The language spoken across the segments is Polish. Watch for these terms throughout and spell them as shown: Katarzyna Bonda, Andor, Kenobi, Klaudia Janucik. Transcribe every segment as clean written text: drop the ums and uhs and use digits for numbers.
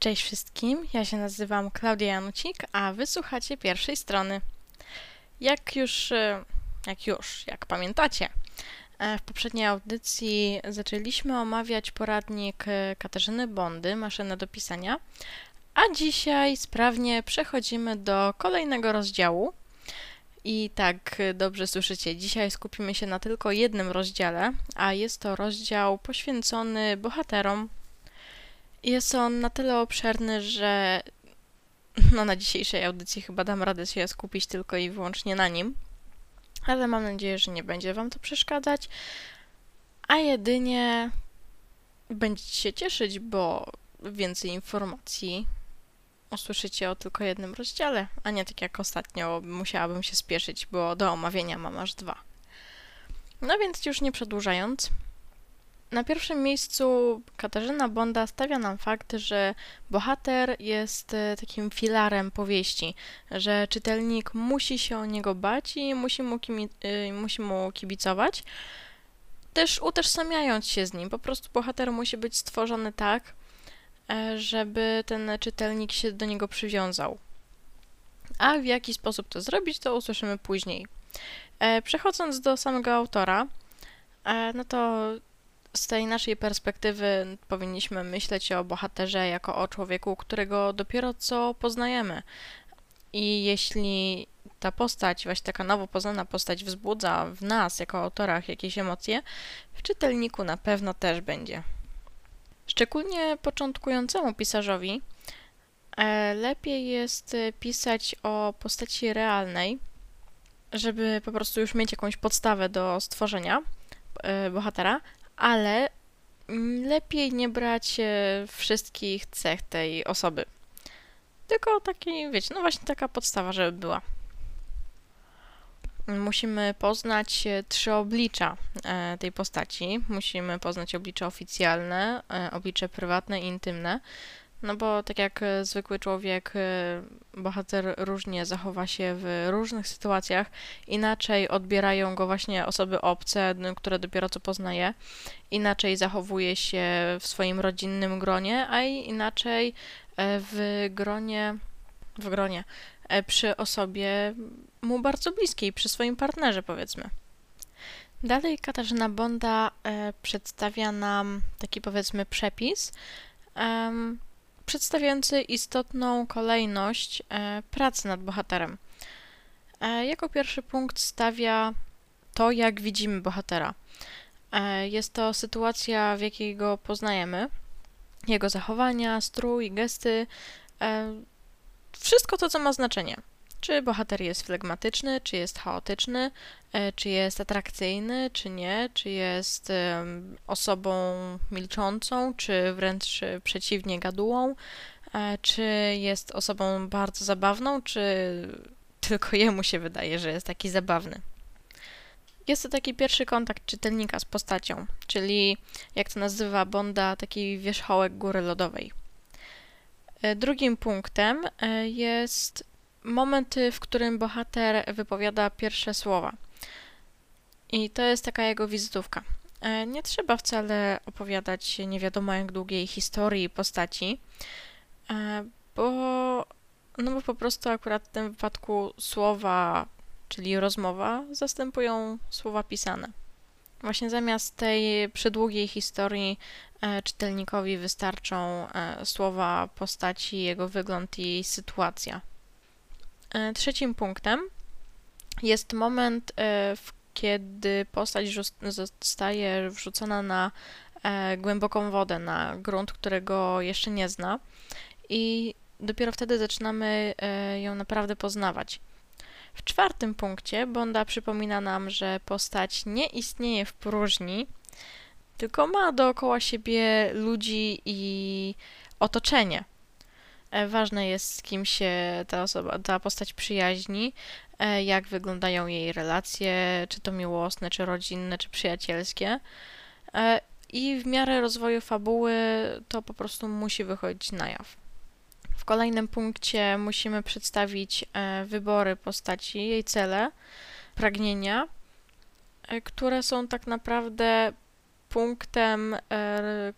Cześć wszystkim, ja się nazywam Klaudia Janucik, a wy słuchacie pierwszej strony. Jak pamiętacie, w poprzedniej audycji zaczęliśmy omawiać poradnik Katarzyny Bondy, maszyna do pisania, a dzisiaj sprawnie przechodzimy do kolejnego rozdziału. I tak, dobrze słyszycie, dzisiaj skupimy się na tylko jednym rozdziale, a jest to rozdział poświęcony bohaterom. Jest on na tyle obszerny, że na dzisiejszej audycji chyba dam radę się skupić tylko i wyłącznie na nim, ale mam nadzieję, że nie będzie wam to przeszkadzać, a jedynie będziecie się cieszyć, bo więcej informacji usłyszycie o tylko jednym rozdziale, a nie tak jak ostatnio musiałabym się spieszyć, bo do omawienia mam aż dwa. No więc już nie przedłużając, na pierwszym miejscu Katarzyna Bonda stawia nam fakt, że bohater jest takim filarem powieści, że czytelnik musi się o niego bać i musi mu kibicować, też utożsamiając się z nim. Po prostu bohater musi być stworzony tak, żeby ten czytelnik się do niego przywiązał. A w jaki sposób to zrobić, to usłyszymy później. Przechodząc do samego autora, no to z tej naszej perspektywy powinniśmy myśleć o bohaterze jako o człowieku, którego dopiero co poznajemy. I jeśli ta postać, właśnie taka nowo poznana postać, wzbudza w nas jako autorach jakieś emocje, w czytelniku na pewno też będzie. Szczególnie początkującemu pisarzowi lepiej jest pisać o postaci realnej, żeby po prostu już mieć jakąś podstawę do stworzenia bohatera, ale lepiej nie brać wszystkich cech tej osoby. Tylko taki, wiecie, no właśnie taka podstawa, żeby była. Musimy poznać trzy oblicza tej postaci. Musimy poznać oblicze oficjalne, oblicze prywatne i intymne, no bo tak jak zwykły człowiek, bohater różnie zachowa się w różnych sytuacjach, inaczej odbierają go właśnie osoby obce, które dopiero co poznaje, inaczej zachowuje się w swoim rodzinnym gronie, a inaczej w gronie przy osobie mu bardzo bliskiej, przy swoim partnerze, powiedzmy. Dalej Katarzyna Bonda przedstawia nam taki, powiedzmy, przepis przedstawiający istotną kolejność pracy nad bohaterem. Jako pierwszy punkt stawia to, jak widzimy bohatera. Jest to sytuacja, w jakiej go poznajemy, jego zachowania, strój, gesty, wszystko to, co ma znaczenie. Czy bohater jest flegmatyczny, czy jest chaotyczny, czy jest atrakcyjny, czy nie, czy jest osobą milczącą, czy wręcz przeciwnie, gadułą, czy jest osobą bardzo zabawną, czy tylko jemu się wydaje, że jest taki zabawny. Jest to taki pierwszy kontakt czytelnika z postacią, czyli, jak to nazywa Bonda, taki wierzchołek góry lodowej. Drugim punktem jest moment, w którym bohater wypowiada pierwsze słowa. I to jest taka jego wizytówka. Nie trzeba wcale opowiadać nie wiadomo jak długiej historii postaci, bo po prostu akurat w tym wypadku słowa, czyli rozmowa, zastępują słowa pisane. Właśnie zamiast tej przydługiej historii czytelnikowi wystarczą słowa postaci, jego wygląd i sytuacja. Trzecim punktem jest moment, kiedy postać zostaje wrzucona na głęboką wodę, na grunt, którego jeszcze nie zna, i dopiero wtedy zaczynamy ją naprawdę poznawać. W czwartym punkcie Bonda przypomina nam, że postać nie istnieje w próżni, tylko ma dookoła siebie ludzi i otoczenie. Ważne jest, z kim się ta postać przyjaźni, jak wyglądają jej relacje, czy to miłosne, czy rodzinne, czy przyjacielskie. I w miarę rozwoju fabuły to po prostu musi wychodzić na jaw. W kolejnym punkcie musimy przedstawić wybory postaci, jej cele, pragnienia, które są tak naprawdę punktem,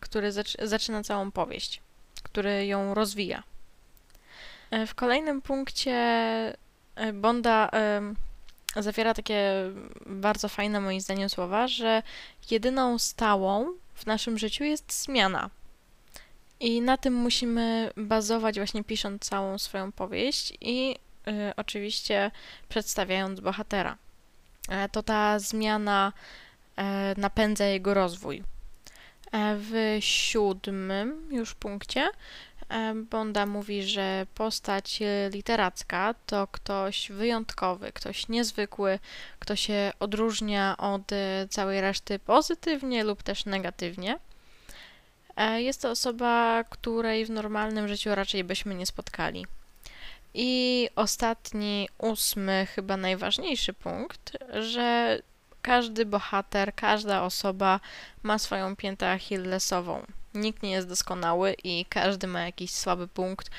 który zaczyna całą powieść, który ją rozwija. W kolejnym punkcie Bonda zawiera takie bardzo fajne moim zdaniem słowa, że jedyną stałą w naszym życiu jest zmiana. I na tym musimy bazować właśnie pisząc całą swoją powieść i oczywiście przedstawiając bohatera. To ta zmiana napędza jego rozwój. W 7. już punkcie Bonda mówi, że postać literacka to ktoś wyjątkowy, ktoś niezwykły, kto się odróżnia od całej reszty pozytywnie lub też negatywnie. Jest to osoba, której w normalnym życiu raczej byśmy nie spotkali. I ostatni, 8, chyba najważniejszy punkt, że każdy bohater, każda osoba ma swoją piętę achillesową. Nikt nie jest doskonały i każdy ma jakiś słaby punkt,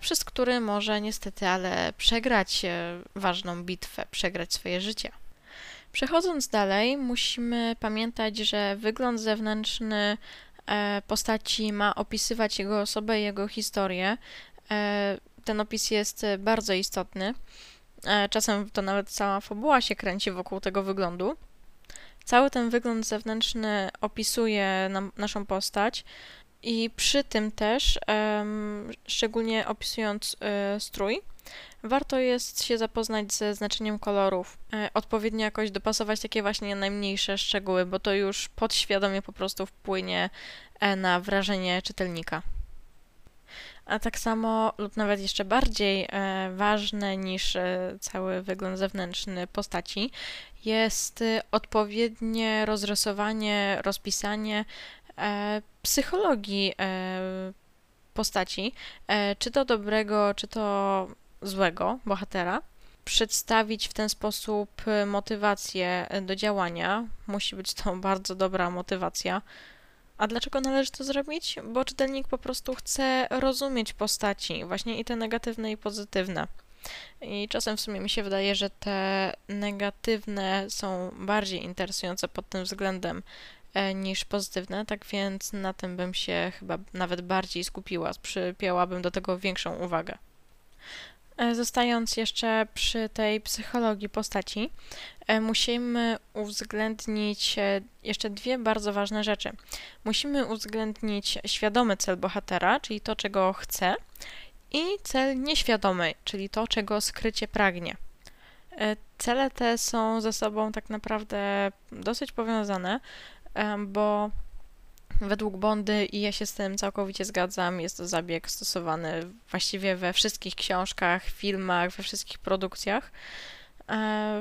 przez który może niestety, ale przegrać ważną bitwę, przegrać swoje życie. Przechodząc dalej, musimy pamiętać, że wygląd zewnętrzny postaci ma opisywać jego osobę i jego historię. Ten opis jest bardzo istotny. Czasem to nawet cała fabuła się kręci wokół tego wyglądu. Cały ten wygląd zewnętrzny opisuje naszą postać i przy tym też, szczególnie opisując strój, warto jest się zapoznać ze znaczeniem kolorów, odpowiednio jakoś dopasować takie właśnie najmniejsze szczegóły, bo to już podświadomie po prostu wpłynie na wrażenie czytelnika. A tak samo lub nawet jeszcze bardziej ważne niż cały wygląd zewnętrzny postaci jest odpowiednie rozrysowanie, rozpisanie psychologii postaci, czy to dobrego, czy to złego bohatera. Przedstawić w ten sposób motywację do działania. Musi być to bardzo dobra motywacja. A dlaczego należy to zrobić? Bo czytelnik po prostu chce rozumieć postaci, właśnie i te negatywne, i pozytywne. I czasem w sumie mi się wydaje, że te negatywne są bardziej interesujące pod tym względem niż pozytywne, tak więc na tym bym się chyba nawet bardziej skupiła, przypięłabym do tego większą uwagę. Zostając jeszcze przy tej psychologii postaci, musimy uwzględnić jeszcze dwie bardzo ważne rzeczy. Musimy uwzględnić świadomy cel bohatera, czyli to, czego chce, i cel nieświadomy, czyli to, czego skrycie pragnie. Cele te są ze sobą tak naprawdę dosyć powiązane, bo według Bondy, i ja się z tym całkowicie zgadzam, jest to zabieg stosowany właściwie we wszystkich książkach, filmach, we wszystkich produkcjach.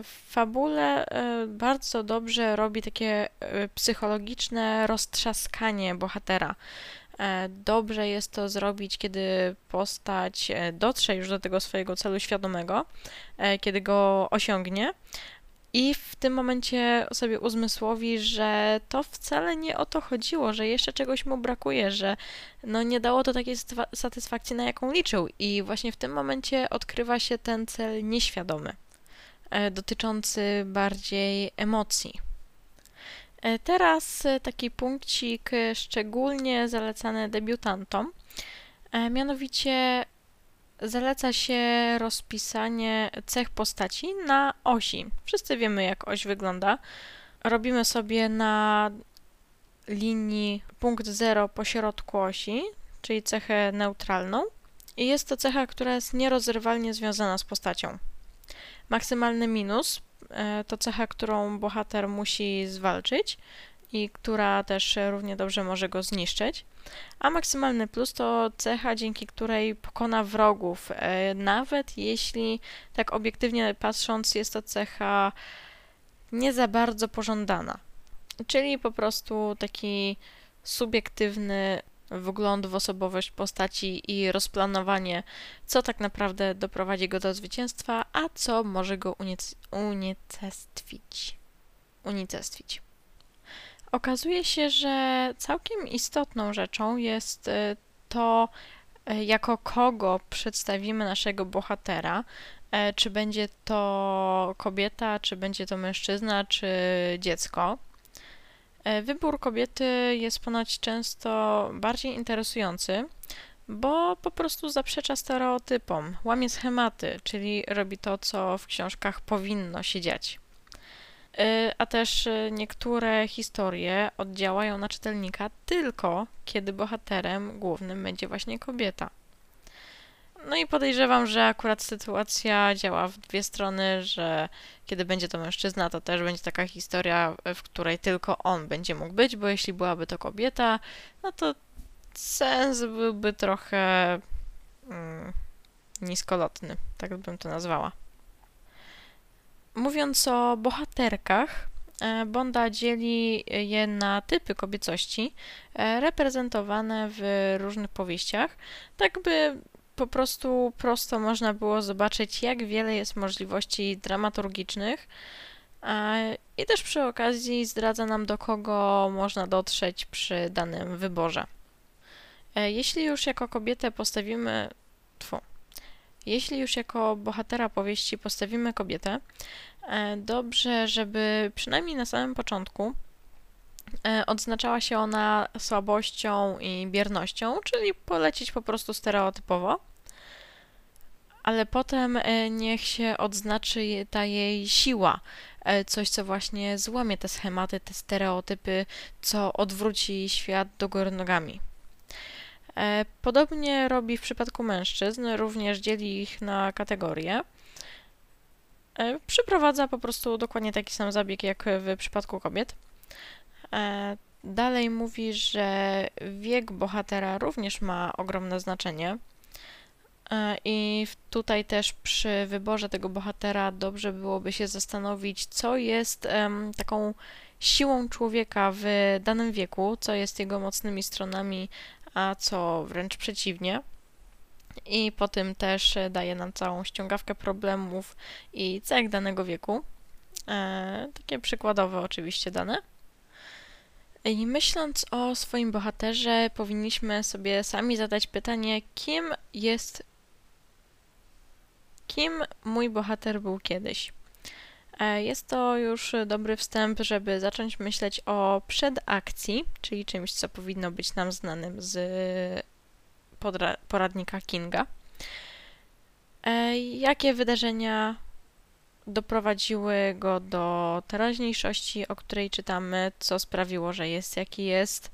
W fabule bardzo dobrze robi takie psychologiczne roztrzaskanie bohatera. Dobrze jest to zrobić, kiedy postać dotrze już do tego swojego celu świadomego, kiedy go osiągnie. I w tym momencie sobie uzmysłowi, że to wcale nie o to chodziło, że jeszcze czegoś mu brakuje, że no nie dało to takiej satysfakcji, na jaką liczył. I właśnie w tym momencie odkrywa się ten cel nieświadomy, dotyczący bardziej emocji. Teraz taki punkcik szczególnie zalecany debiutantom, mianowicie zaleca się rozpisanie cech postaci na osi. Wszyscy wiemy, jak oś wygląda. Robimy sobie na linii punkt 0 po środku osi, czyli cechę neutralną. I jest to cecha, która jest nierozerwalnie związana z postacią. Maksymalny minus to cecha, którą bohater musi zwalczyć i która też równie dobrze może go zniszczyć. A maksymalny plus to cecha, dzięki której pokona wrogów, nawet jeśli tak obiektywnie patrząc jest to cecha nie za bardzo pożądana. Czyli po prostu taki subiektywny wgląd w osobowość postaci i rozplanowanie, co tak naprawdę doprowadzi go do zwycięstwa, a co może go unicestwić. Okazuje się, że całkiem istotną rzeczą jest to, jako kogo przedstawimy naszego bohatera, czy będzie to kobieta, czy będzie to mężczyzna, czy dziecko. Wybór kobiety jest ponoć często bardziej interesujący, bo po prostu zaprzecza stereotypom, łamie schematy, czyli robi to, co w książkach powinno się dziać. A też niektóre historie oddziałają na czytelnika tylko, kiedy bohaterem głównym będzie właśnie kobieta. No i podejrzewam, że akurat sytuacja działa w dwie strony, że kiedy będzie to mężczyzna, to też będzie taka historia, w której tylko on będzie mógł być, bo jeśli byłaby to kobieta, no to sens byłby trochę niskolotny, tak bym to nazwała. Mówiąc o bohaterkach, Bonda dzieli je na typy kobiecości reprezentowane w różnych powieściach, tak by po prostu prosto można było zobaczyć, jak wiele jest możliwości dramaturgicznych i też przy okazji zdradza nam, do kogo można dotrzeć przy danym wyborze. Jeśli już jako bohatera powieści postawimy kobietę, dobrze, żeby przynajmniej na samym początku odznaczała się ona słabością i biernością, czyli polecić po prostu stereotypowo, ale potem niech się odznaczy ta jej siła, coś, co właśnie złamie te schematy, te stereotypy, co odwróci świat do góry nogami. Podobnie robi w przypadku mężczyzn, również dzieli ich na kategorie. Przeprowadza po prostu dokładnie taki sam zabieg jak w przypadku kobiet. Dalej mówi, że wiek bohatera również ma ogromne znaczenie i tutaj też przy wyborze tego bohatera dobrze byłoby się zastanowić, co jest taką siłą człowieka w danym wieku, co jest jego mocnymi stronami, a co wręcz przeciwnie. I po tym też daje nam całą ściągawkę problemów i cech danego wieku. Takie przykładowe oczywiście dane. I myśląc o swoim bohaterze, powinniśmy sobie sami zadać pytanie, kim mój bohater był kiedyś. Jest to już dobry wstęp, żeby zacząć myśleć o przedakcji, czyli czymś, co powinno być nam znanym z poradnika Kinga. Jakie wydarzenia doprowadziły go do teraźniejszości, o której czytamy, co sprawiło, że jest jaki jest,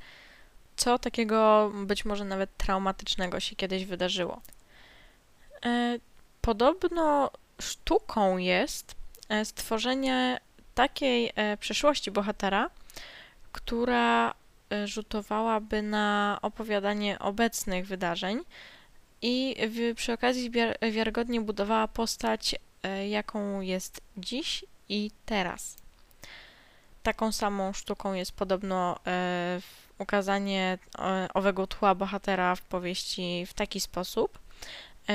co takiego być może nawet traumatycznego się kiedyś wydarzyło. Podobno sztuką jest stworzenie takiej przyszłości bohatera, która rzutowałaby na opowiadanie obecnych wydarzeń i przy okazji wiarygodnie budowała postać, jaką jest dziś i teraz. Taką samą sztuką jest podobno ukazanie owego tła bohatera w powieści w taki sposób,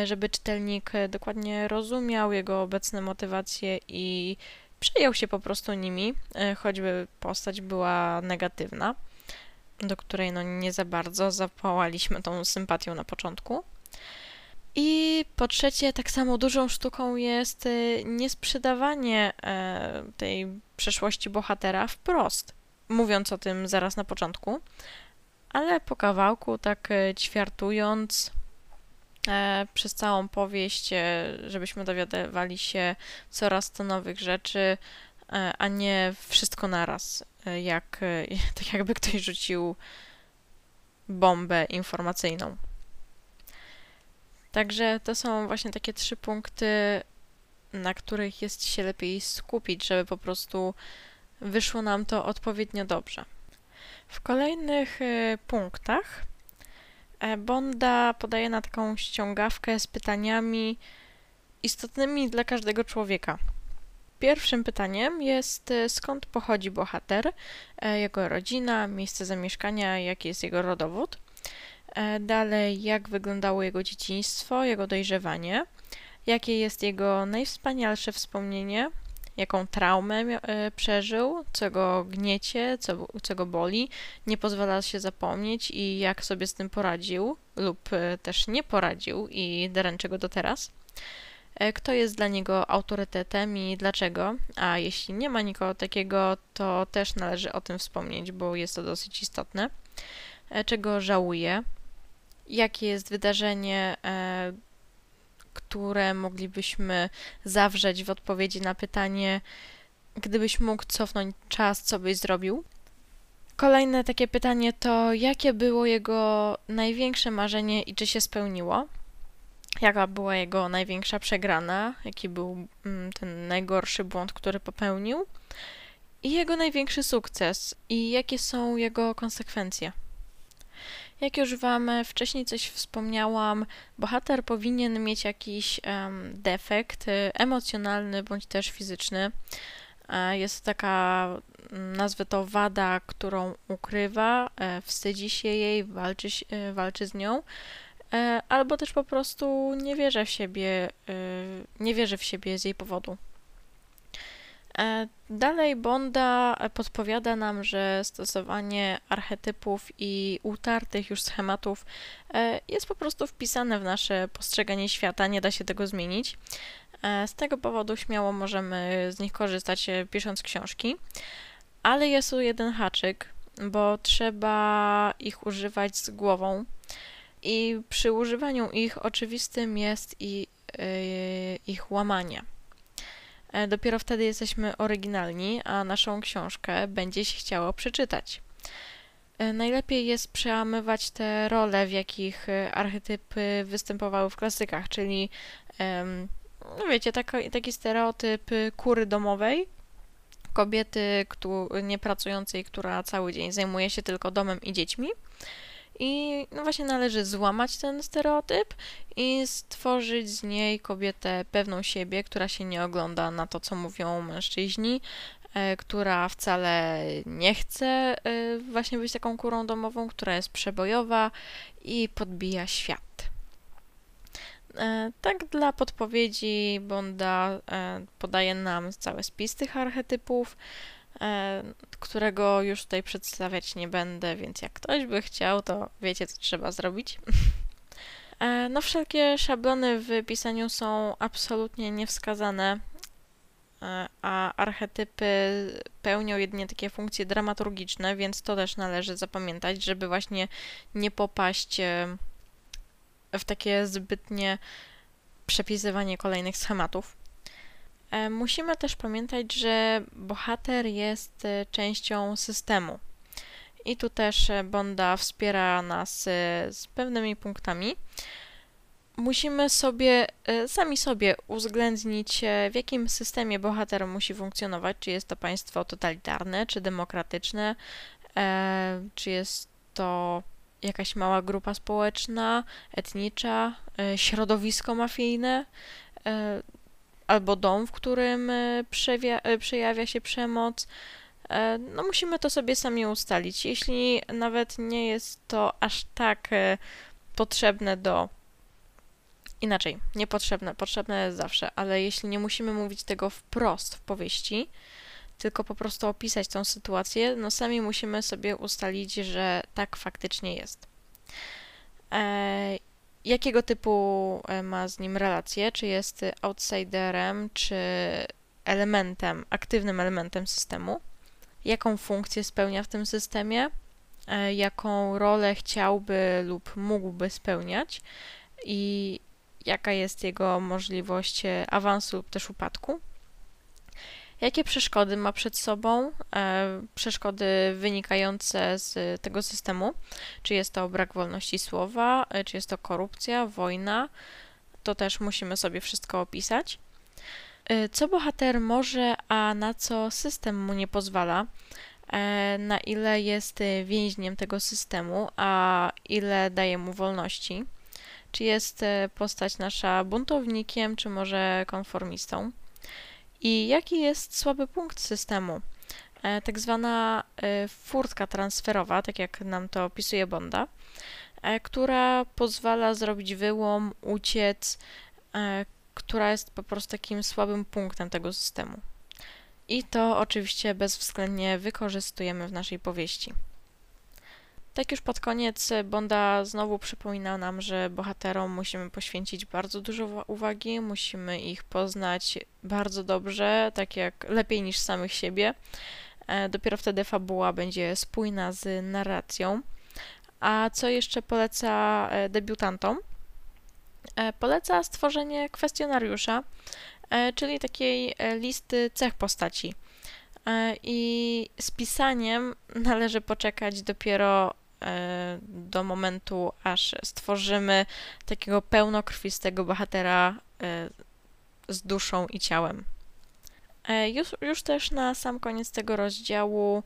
żeby czytelnik dokładnie rozumiał jego obecne motywacje i przejął się po prostu nimi, choćby postać była negatywna, do której no nie za bardzo zapałaliśmy tą sympatią na początku. I po trzecie, tak samo dużą sztuką jest niesprzedawanie tej przeszłości bohatera wprost, mówiąc o tym zaraz na początku, ale po kawałku, tak ćwiartując przez całą powieść, żebyśmy dowiadywali się coraz to nowych rzeczy, a nie wszystko naraz, tak jakby ktoś rzucił bombę informacyjną. Także to są właśnie takie trzy punkty, na których jest się lepiej skupić, żeby po prostu wyszło nam to odpowiednio dobrze. W kolejnych punktach Bonda podaje na taką ściągawkę z pytaniami istotnymi dla każdego człowieka. Pierwszym pytaniem jest, skąd pochodzi bohater, jego rodzina, miejsce zamieszkania, jaki jest jego rodowód. Dalej, jak wyglądało jego dzieciństwo, jego dojrzewanie, jakie jest jego najwspanialsze wspomnienie, jaką traumę przeżył, co go gniecie, co go boli, nie pozwala się zapomnieć i jak sobie z tym poradził lub też nie poradził i dręczy go do teraz. Kto jest dla niego autorytetem i dlaczego, a jeśli nie ma nikogo takiego, to też należy o tym wspomnieć, bo jest to dosyć istotne. Czego żałuje, jakie jest wydarzenie, które moglibyśmy zawrzeć w odpowiedzi na pytanie, gdybyś mógł cofnąć czas, co byś zrobił? Kolejne takie pytanie to, jakie było jego największe marzenie i czy się spełniło? Jaka była jego największa przegrana? Jaki był ten najgorszy błąd, który popełnił? I jego największy sukces? I jakie są jego konsekwencje? Jak już Wam wcześniej coś wspomniałam, bohater powinien mieć jakiś defekt emocjonalny bądź też fizyczny. Jest taka, nazwę to, wada, którą ukrywa, wstydzi się jej, walczy z nią, albo też po prostu nie wierzy w siebie, z jej powodu. Dalej Bonda podpowiada nam, że stosowanie archetypów i utartych już schematów jest po prostu wpisane w nasze postrzeganie świata, nie da się tego zmienić. Z tego powodu śmiało możemy z nich korzystać, pisząc książki, ale jest tu jeden haczyk, bo trzeba ich używać z głową i przy używaniu ich oczywistym jest ich łamanie. Dopiero wtedy jesteśmy oryginalni, a naszą książkę będzie się chciało przeczytać. Najlepiej jest przełamywać te role, w jakich archetypy występowały w klasykach, czyli no wiecie, taki stereotyp kury domowej, kobiety niepracującej, która cały dzień zajmuje się tylko domem i dziećmi. I no właśnie należy złamać ten stereotyp i stworzyć z niej kobietę pewną siebie, która się nie ogląda na to, co mówią mężczyźni, która wcale nie chce właśnie być taką kurą domową, która jest przebojowa i podbija świat. Tak dla podpowiedzi Bonda podaje nam cały spis tych archetypów, którego już tutaj przedstawiać nie będę, więc jak ktoś by chciał, to wiecie, co trzeba zrobić. No wszelkie szablony w pisaniu są absolutnie niewskazane, a archetypy pełnią jedynie takie funkcje dramaturgiczne, więc to też należy zapamiętać, żeby właśnie nie popaść w takie zbytnie przepisywanie kolejnych schematów. Musimy też pamiętać, że bohater jest częścią systemu. I tu też Bonda wspiera nas z pewnymi punktami. Musimy sami sobie uwzględnić, w jakim systemie bohater musi funkcjonować, czy jest to państwo totalitarne, czy demokratyczne, czy jest to jakaś mała grupa społeczna, etnicza, środowisko mafijne, albo dom, w którym przejawia się przemoc. No musimy to sobie sami ustalić. Jeśli nawet nie jest to aż tak potrzebne do... Inaczej, niepotrzebne, potrzebne jest zawsze, ale jeśli nie musimy mówić tego wprost w powieści, tylko po prostu opisać tą sytuację, no sami musimy sobie ustalić, że tak faktycznie jest. Jakiego typu ma z nim relacje, czy jest outsiderem, czy elementem, aktywnym elementem systemu, jaką funkcję spełnia w tym systemie, jaką rolę chciałby lub mógłby spełniać i jaka jest jego możliwość awansu lub też upadku. Jakie przeszkody ma przed sobą, przeszkody wynikające z tego systemu, czy jest to brak wolności słowa, czy jest to korupcja, wojna, to też musimy sobie wszystko opisać. Co bohater może, a na co system mu nie pozwala, na ile jest więźniem tego systemu, a ile daje mu wolności, czy jest postać nasza buntownikiem, czy może konformistą. I jaki jest słaby punkt systemu? Tak zwana furtka transferowa, tak jak nam to opisuje Bonda, która pozwala zrobić wyłom, uciec, która jest po prostu takim słabym punktem tego systemu. I to oczywiście bezwzględnie wykorzystujemy w naszej powieści. Tak już pod koniec Bonda znowu przypomina nam, że bohaterom musimy poświęcić bardzo dużo uwagi, musimy ich poznać bardzo dobrze, tak jak lepiej niż samych siebie. Dopiero wtedy fabuła będzie spójna z narracją, A co jeszcze poleca debiutantom? Poleca stworzenie kwestionariusza, czyli takiej listy cech postaci. I z pisaniem należy poczekać dopiero do momentu, aż stworzymy takiego pełnokrwistego bohatera z duszą i ciałem. Już też na sam koniec tego rozdziału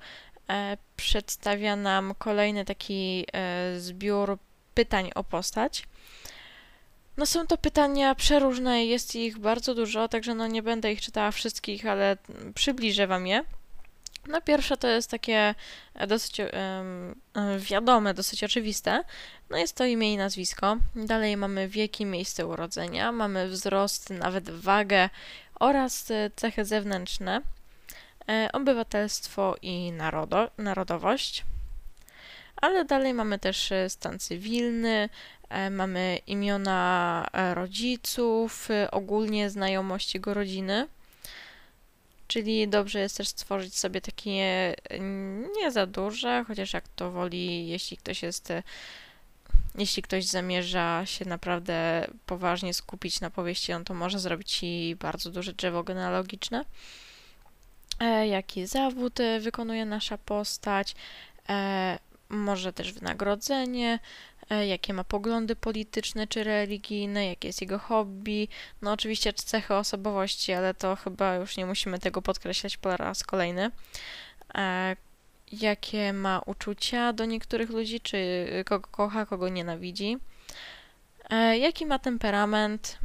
przedstawia nam kolejny taki zbiór pytań o postać. No są to pytania przeróżne, jest ich bardzo dużo, także no nie będę ich czytała wszystkich, ale przybliżę Wam je. No pierwsze to jest takie dosyć wiadome, dosyć oczywiste. No jest to imię i nazwisko. Dalej mamy wiek i miejsce urodzenia, mamy wzrost, nawet wagę oraz cechy zewnętrzne, obywatelstwo i narodowość. Ale dalej mamy też stan cywilny, mamy imiona rodziców, ogólnie znajomość jego rodziny. Czyli dobrze jest też stworzyć sobie takie nie za duże, chociaż jak to woli, jeśli ktoś zamierza się naprawdę poważnie skupić na powieści, on to może zrobić i bardzo duże drzewo genealogiczne. Jaki zawód wykonuje nasza postać, może też wynagrodzenie, jakie ma poglądy polityczne czy religijne, jakie jest jego hobby, no oczywiście cechy osobowości, ale to chyba już nie musimy tego podkreślać po raz kolejny. Jakie ma uczucia do niektórych ludzi, czy kogo kocha, kogo nienawidzi. Jaki ma temperament,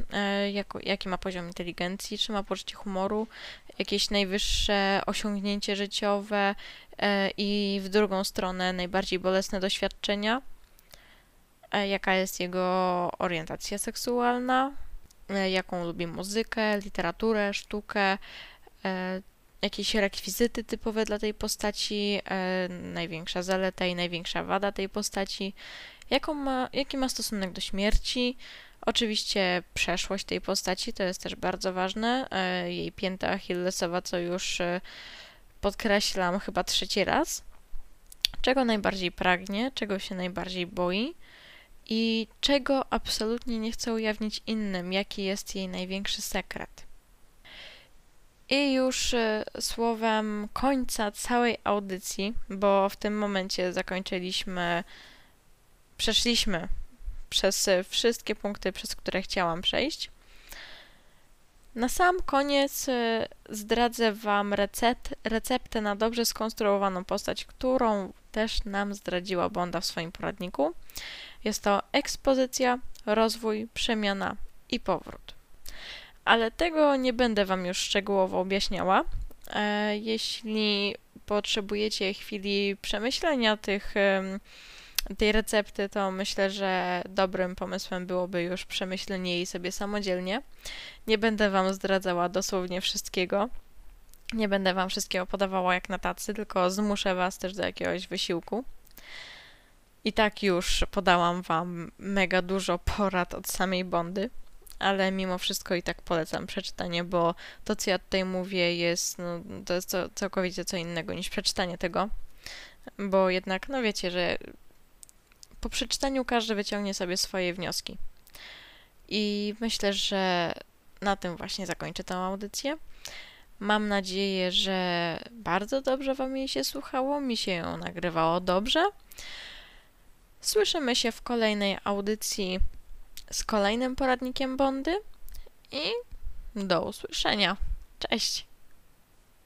jaki ma poziom inteligencji, czy ma poczucie humoru, jakieś najwyższe osiągnięcie życiowe i w drugą stronę najbardziej bolesne doświadczenia. Jaka jest jego orientacja seksualna, jaką lubi muzykę, literaturę, sztukę, jakieś rekwizyty typowe dla tej postaci, największa zaleta i największa wada tej postaci, jaki ma stosunek do śmierci, oczywiście przeszłość tej postaci, to jest też bardzo ważne, jej pięta achillesowa, co już podkreślam chyba trzeci raz, czego najbardziej pragnie, czego się najbardziej boi, i czego absolutnie nie chce ujawnić innym, jaki jest jej największy sekret. I już słowem końca całej audycji, bo w tym momencie przeszliśmy przez wszystkie punkty, przez które chciałam przejść. Na sam koniec zdradzę Wam receptę na dobrze skonstruowaną postać, którą też nam zdradziła Bonda w swoim poradniku. Jest to ekspozycja, rozwój, przemiana i powrót. Ale tego nie będę Wam już szczegółowo objaśniała. Jeśli potrzebujecie chwili przemyślenia tej recepty, to myślę, że dobrym pomysłem byłoby już przemyślenie jej sobie samodzielnie. Nie będę Wam zdradzała dosłownie wszystkiego. Nie będę Wam wszystkiego podawała jak na tacy, tylko zmuszę Was też do jakiegoś wysiłku. I tak już podałam Wam mega dużo porad od samej Bondy, ale mimo wszystko i tak polecam przeczytanie, bo to, co ja tutaj mówię, to jest całkowicie co innego niż przeczytanie tego, bo jednak, no wiecie, że po przeczytaniu każdy wyciągnie sobie swoje wnioski. I myślę, że na tym właśnie zakończę tę audycję. Mam nadzieję, że bardzo dobrze Wam jej się słuchało, mi się ją nagrywało dobrze. Słyszymy się w kolejnej audycji z kolejnym poradnikiem Bondy i do usłyszenia. Cześć!